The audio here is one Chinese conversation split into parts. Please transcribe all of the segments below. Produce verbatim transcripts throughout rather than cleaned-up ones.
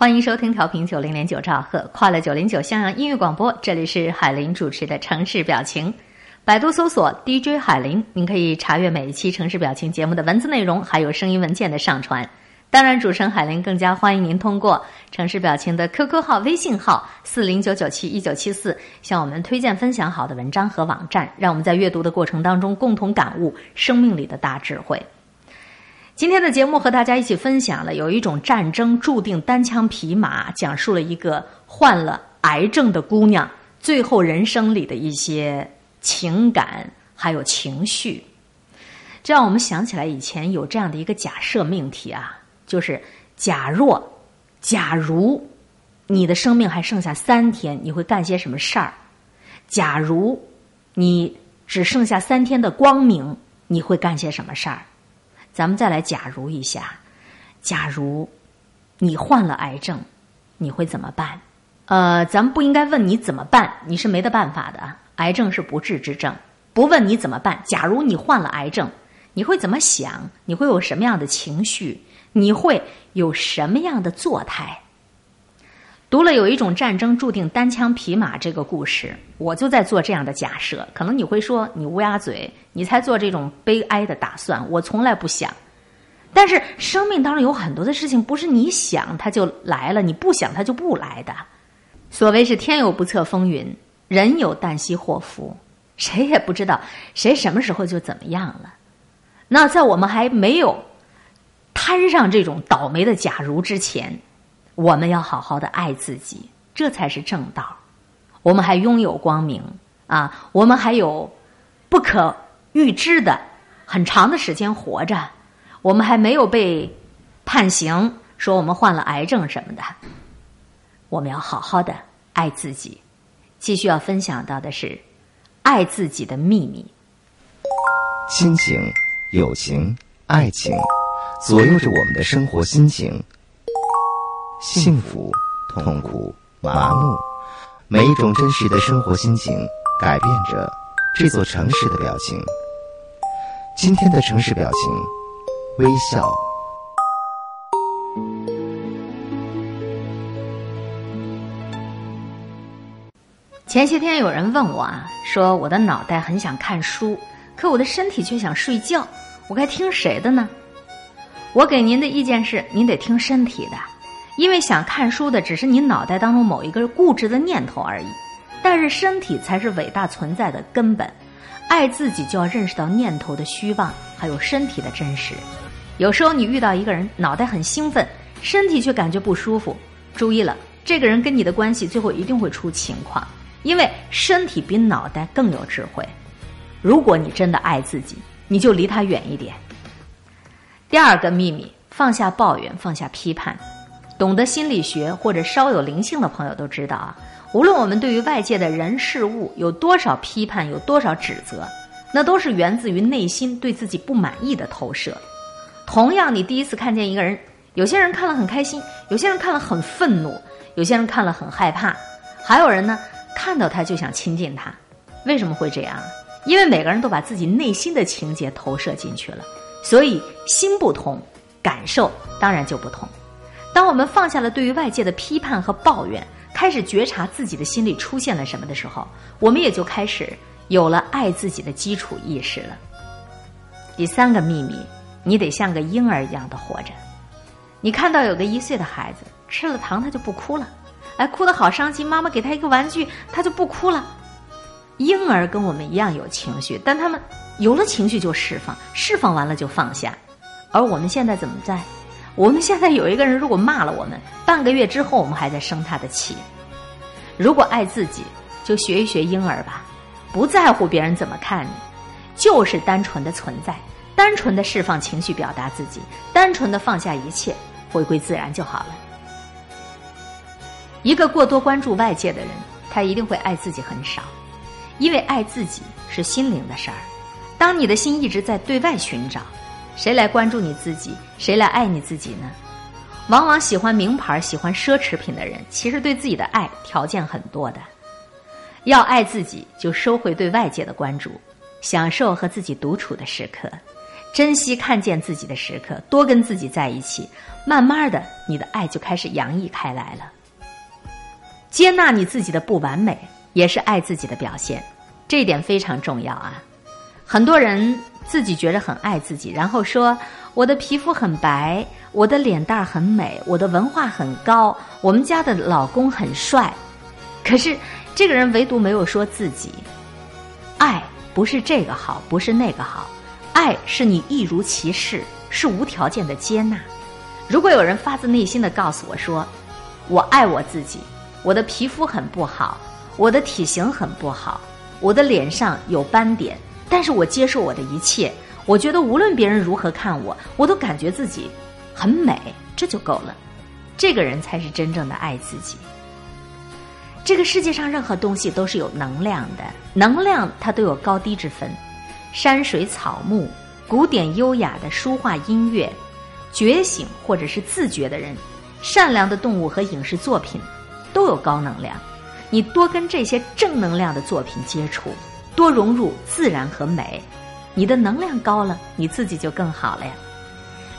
欢迎收听调频九零点九兆赫快乐九零九襄阳音乐广播，这里是海林主持的城市表情。百度搜索 D J 海林，您可以查阅每一期城市表情节目的文字内容，还有声音文件的上传。当然，主持人海林更加欢迎您通过城市表情的 Q Q 号、微信号四零九九七一九七四，向我们推荐分享好的文章和网站，让我们在阅读的过程当中共同感悟生命里的大智慧。今天的节目和大家一起分享了有一种战争注定单枪匹马，讲述了一个患了癌症的姑娘最后人生里的一些情感还有情绪。这让我们想起来以前有这样的一个假设命题啊，就是假若假如你的生命还剩下三天，你会干些什么事儿？假如你只剩下三天的光明，你会干些什么事儿？咱们再来假如一下，假如你患了癌症，你会怎么办？呃，咱们不应该问你怎么办，你是没得办法的。癌症是不治之症，不问你怎么办。假如你患了癌症，你会怎么想？你会有什么样的情绪？你会有什么样的作态？读了有一种战争注定单枪匹马这个故事，我就在做这样的假设。可能你会说，你乌鸦嘴，你才做这种悲哀的打算，我从来不想。但是生命当中有很多的事情不是你想它就来了，你不想它就不来的。所谓是天有不测风云，人有旦夕祸福，谁也不知道谁什么时候就怎么样了。那在我们还没有摊上这种倒霉的假如之前，我们要好好的爱自己，这才是正道。我们还拥有光明啊，我们还有不可预知的很长的时间活着，我们还没有被判刑，说我们患了癌症什么的。我们要好好的爱自己。继续要分享到的是爱自己的秘密。亲情、友情、爱情左右着我们的生活心情，幸福、痛苦、麻木，每一种真实的生活心情改变着这座城市的表情。今天的城市表情，微笑。前些天有人问我啊，说我的脑袋很想看书，可我的身体却想睡觉，我该听谁的呢？我给您的意见是，您得听身体的。因为想看书的只是你脑袋当中某一个固执的念头而已，但是身体才是伟大存在的根本。爱自己就要认识到念头的虚妄，还有身体的真实。有时候你遇到一个人，脑袋很兴奋，身体却感觉不舒服，注意了，这个人跟你的关系最后一定会出情况，因为身体比脑袋更有智慧。如果你真的爱自己，你就离他远一点。第二个秘密，放下抱怨，放下批判。懂得心理学或者稍有灵性的朋友都知道啊，无论我们对于外界的人事物有多少批判，有多少指责，那都是源自于内心对自己不满意的投射。同样，你第一次看见一个人，有些人看了很开心，有些人看了很愤怒，有些人看了很害怕，还有人呢，看到他就想亲近他。为什么会这样？因为每个人都把自己内心的情节投射进去了，所以心不同，感受当然就不同。当我们放下了对于外界的批判和抱怨，开始觉察自己的心里出现了什么的时候，我们也就开始有了爱自己的基础意识了。第三个秘密，你得像个婴儿一样的活着。你看到有个一岁的孩子吃了糖他就不哭了，哎，哭得好伤心，妈妈给他一个玩具他就不哭了。婴儿跟我们一样有情绪，但他们有了情绪就释放，释放完了就放下。而我们现在怎么在？我们现在有一个人如果骂了我们，半个月之后我们还在生他的气。如果爱自己，就学一学婴儿吧，不在乎别人怎么看你，就是单纯的存在，单纯的释放情绪，表达自己，单纯的放下一切，回归自然就好了。一个过多关注外界的人，他一定会爱自己很少，因为爱自己是心灵的事儿。当你的心一直在对外寻找，谁来关注你自己？谁来爱你自己呢？往往喜欢名牌、喜欢奢侈品的人，其实对自己的爱条件很多的。要爱自己，就收回对外界的关注，享受和自己独处的时刻。珍惜看见自己的时刻，多跟自己在一起，慢慢的你的爱就开始洋溢开来了。接纳你自己的不完美也是爱自己的表现，这一点非常重要啊。很多人自己觉得很爱自己，然后说我的皮肤很白，我的脸蛋很美，我的文化很高，我们家的老公很帅，可是这个人唯独没有说自己。爱不是这个好，不是那个好，爱是你一如其是，是无条件的接纳。如果有人发自内心的告诉我说我爱我自己，我的皮肤很不好，我的体型很不好，我的脸上有斑点，但是我接受我的一切，我觉得无论别人如何看我，我都感觉自己很美，这就够了。这个人才是真正的爱自己。这个世界上任何东西都是有能量的，能量它都有高低之分，山水草木，古典优雅的书画音乐，觉醒或者是自觉的人，善良的动物和影视作品都有高能量。你多跟这些正能量的作品接触，多融入自然和美，你的能量高了，你自己就更好了呀。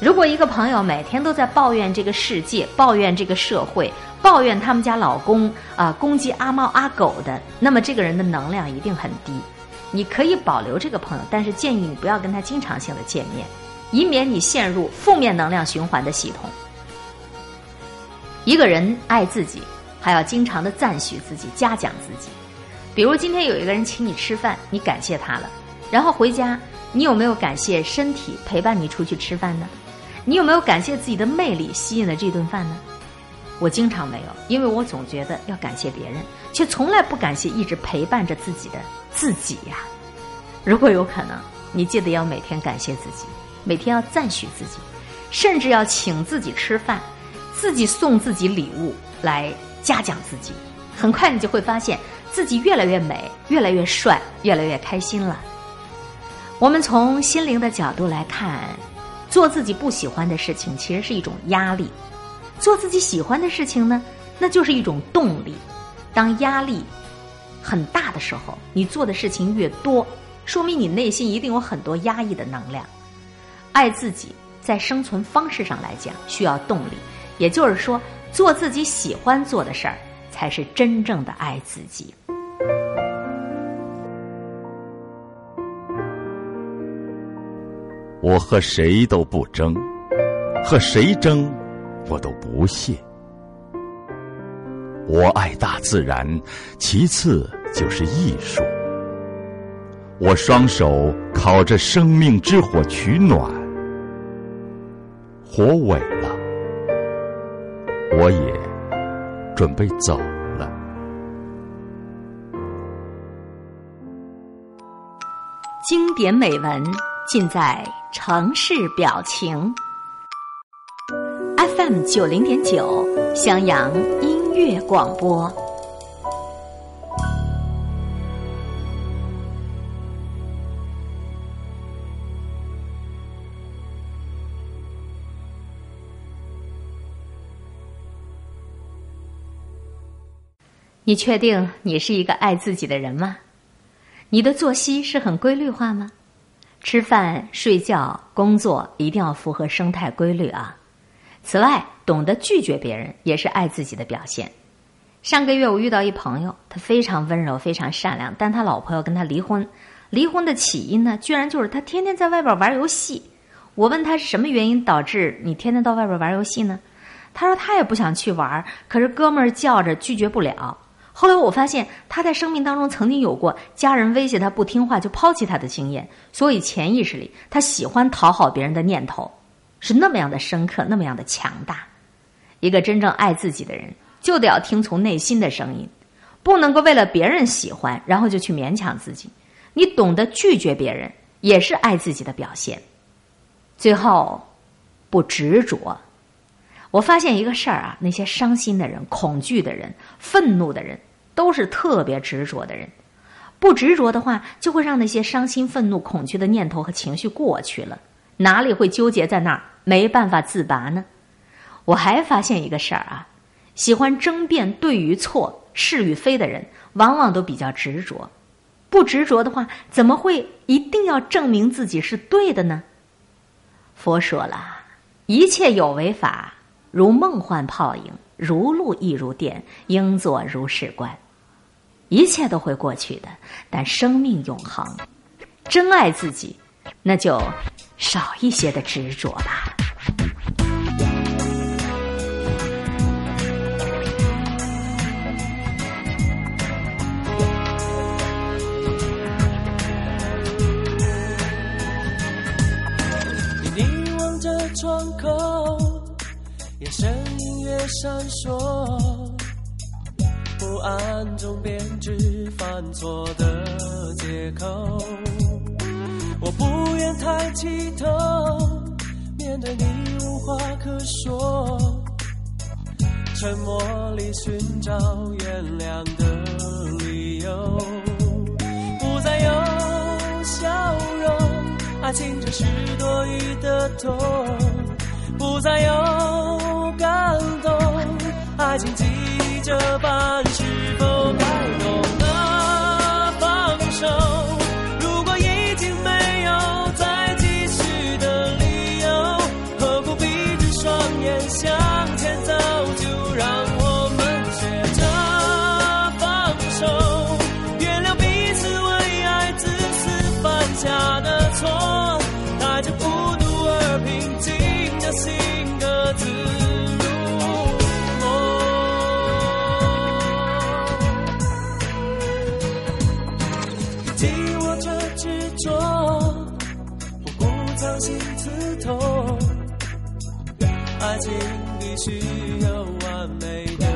如果一个朋友每天都在抱怨这个世界，抱怨这个社会，抱怨他们家老公啊、呃，攻击阿猫阿狗的，那么这个人的能量一定很低。你可以保留这个朋友，但是建议你不要跟他经常性的见面，以免你陷入负面能量循环的系统。一个人爱自己，还要经常的赞许自己，嘉奖自己。比如今天有一个人请你吃饭，你感谢他了，然后回家你有没有感谢身体陪伴你出去吃饭呢？你有没有感谢自己的魅力吸引了这顿饭呢？我经常没有，因为我总觉得要感谢别人，却从来不感谢一直陪伴着自己的自己呀、啊。如果有可能，你记得要每天感谢自己，每天要赞许自己，甚至要请自己吃饭，自己送自己礼物来嘉奖自己。很快你就会发现自己越来越美，越来越帅，越来越开心了。我们从心灵的角度来看，做自己不喜欢的事情其实是一种压力，做自己喜欢的事情呢，那就是一种动力。当压力很大的时候，你做的事情越多，说明你内心一定有很多压抑的能量。爱自己在生存方式上来讲需要动力，也就是说做自己喜欢做的事儿，才是真正的爱自己。我和谁都不争，和谁争我都不屑。我爱大自然，其次就是艺术。我双手烤着生命之火取暖，火萎了，我也准备走了。经典美文尽在城市表情。F M 九零点九，襄阳音乐广播。你确定你是一个爱自己的人吗？你的作息是很规律化吗？吃饭、睡觉、工作一定要符合生态规律啊。此外，懂得拒绝别人也是爱自己的表现。上个月我遇到一朋友，他非常温柔，非常善良，但他老婆要跟他离婚。离婚的起因呢，居然就是他天天在外边玩游戏。我问他是什么原因导致你天天到外边玩游戏呢？他说他也不想去玩，可是哥们儿叫着拒绝不了。后来我发现他在生命当中曾经有过家人威胁他不听话就抛弃他的经验，所以潜意识里他喜欢讨好别人的念头是那么样的深刻，那么样的强大。一个真正爱自己的人就得要听从内心的声音，不能够为了别人喜欢然后就去勉强自己。你懂得拒绝别人也是爱自己的表现。最后，不执着。我发现一个事儿啊，那些伤心的人、恐惧的人、愤怒的人都是特别执着的人。不执着的话，就会让那些伤心、愤怒、恐惧的念头和情绪过去了，哪里会纠结在那儿没办法自拔呢？我还发现一个事儿啊，喜欢争辩对与错、是与非的人往往都比较执着。不执着的话，怎么会一定要证明自己是对的呢？佛说了，一切有为法如梦幻泡影，如露亦如电，应作如是观。一切都会过去的，但生命永恒。真爱自己，那就少一些的执着吧。你望着窗口，眼神隐约闪烁，不安中编织犯错的借口。我不愿抬起头，面对你无话可说，沉默里寻找原谅的理由。不再有笑容，爱情只是多余的痛。不再有感动，爱情记忆这般是否该懂得放手。爱情必须有完美的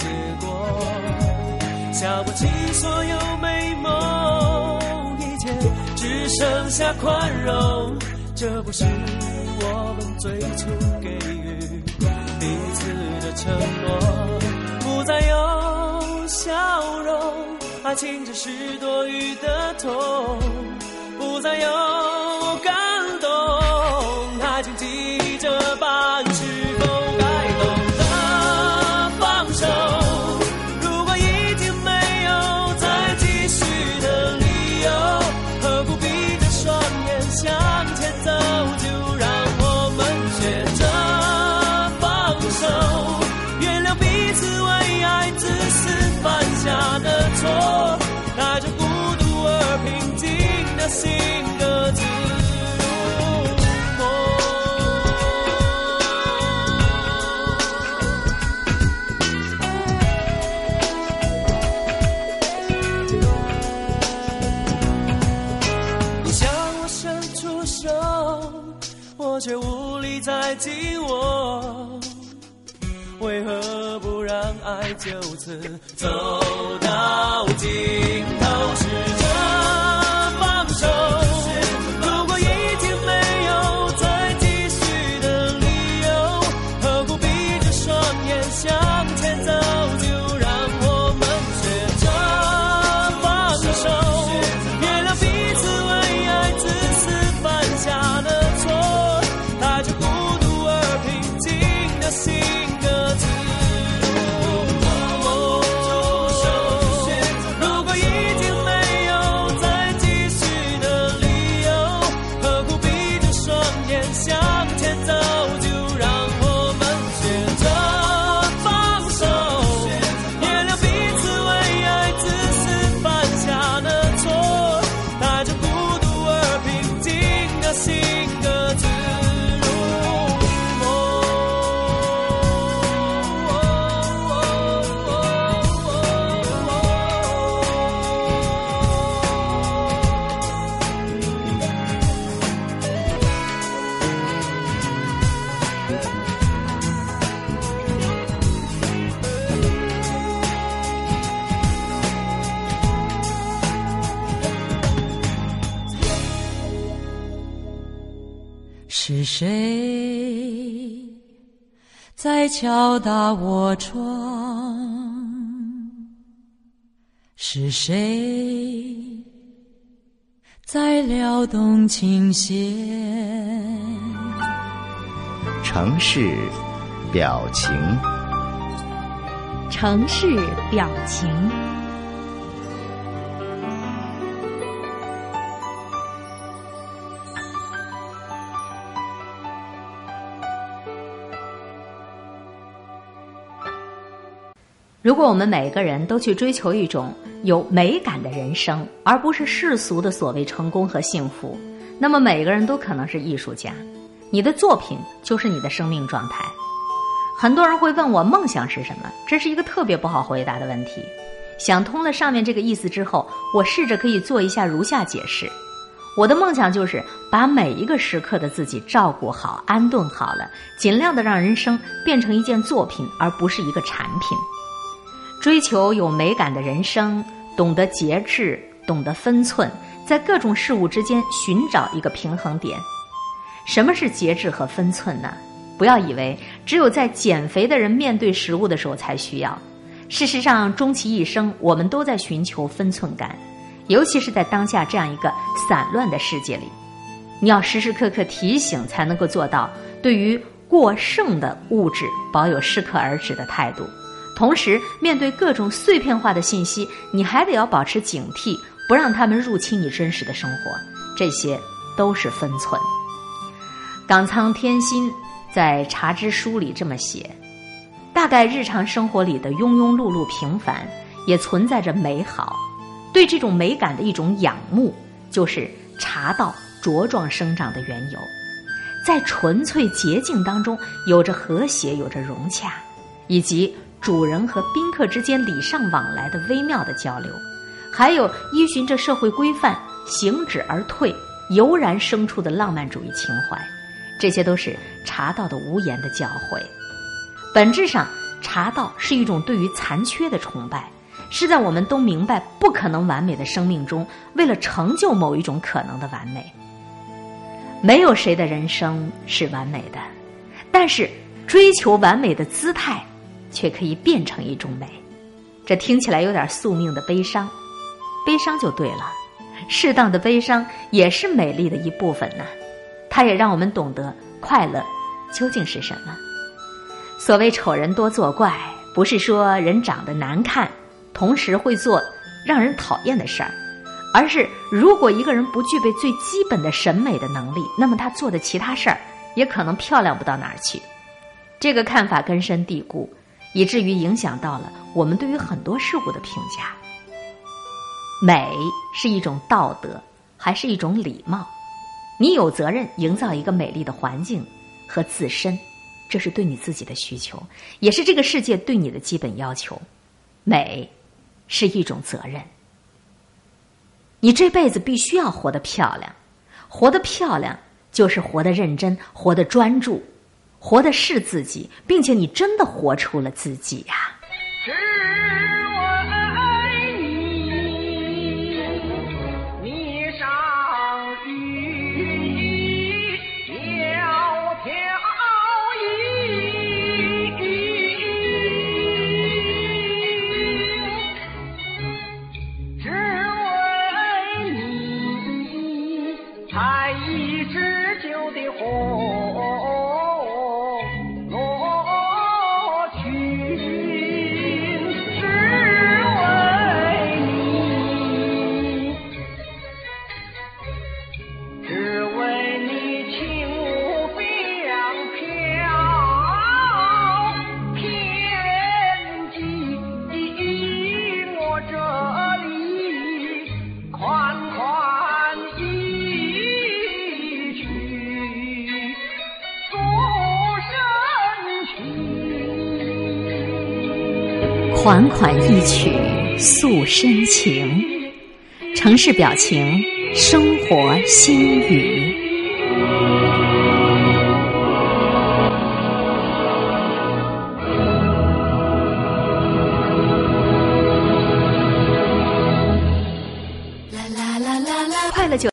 结果，想不起所有美梦，一切只剩下宽容。这不是我们最初给予彼此的承诺。不再有笑容，爱情只是多余的痛。不再有感动，爱情记着吧。爱就此走到尽头，试着放手。如果已经没有再继续的理由，何苦闭着双眼向前走？就让我们学着放手，原谅彼此为爱自私犯下的错，带着孤独而平静的心。是谁在敲打我窗？是谁在撩动琴弦？城市表情，城市表情。如果我们每个人都去追求一种有美感的人生，而不是世俗的所谓成功和幸福，那么每个人都可能是艺术家。你的作品就是你的生命状态。很多人会问我梦想是什么，这是一个特别不好回答的问题。想通了上面这个意思之后，我试着可以做一下如下解释。我的梦想就是把每一个时刻的自己照顾好，安顿好了，尽量的让人生变成一件作品，而不是一个产品。追求有美感的人生，懂得节制，懂得分寸，在各种事物之间寻找一个平衡点。什么是节制和分寸呢？不要以为只有在减肥的人面对食物的时候才需要。事实上，终其一生，我们都在寻求分寸感，尤其是在当下这样一个散乱的世界里，你要时时刻刻提醒，才能够做到对于过剩的物质保有适可而止的态度。同时，面对各种碎片化的信息，你还得要保持警惕，不让它们入侵你真实的生活。这些都是分寸。冈仓天心在《茶之书》里这么写：大概日常生活里的庸庸碌碌平凡，也存在着美好。对这种美感的一种仰慕，就是茶道茁壮生长的缘由。在纯粹洁净当中，有着和谐，有着融洽，以及主人和宾客之间礼尚往来的微妙的交流，还有依循着社会规范行止而退油然生出的浪漫主义情怀，这些都是茶道的无言的教诲。本质上，茶道是一种对于残缺的崇拜，是在我们都明白不可能完美的生命中，为了成就某一种可能的完美。没有谁的人生是完美的，但是追求完美的姿态却可以变成一种美。这听起来有点宿命的悲伤，悲伤就对了，适当的悲伤也是美丽的一部分呢、啊。它也让我们懂得快乐究竟是什么。所谓丑人多作怪，不是说人长得难看，同时会做让人讨厌的事儿，而是如果一个人不具备最基本的审美的能力，那么他做的其他事儿也可能漂亮不到哪儿去。这个看法根深蒂固，以至于影响到了我们对于很多事物的评价。美是一种道德，还是一种礼貌？你有责任营造一个美丽的环境和自身，这是对你自己的需求，也是这个世界对你的基本要求。美是一种责任，你这辈子必须要活得漂亮。活得漂亮就是活得认真，活得专注，活的是自己，并且你真的活出了自己呀、啊！只我爱你，你上雨迢迢意，只我爱你，采一支酒的红。款款一曲诉深情，城市表情，生活心语。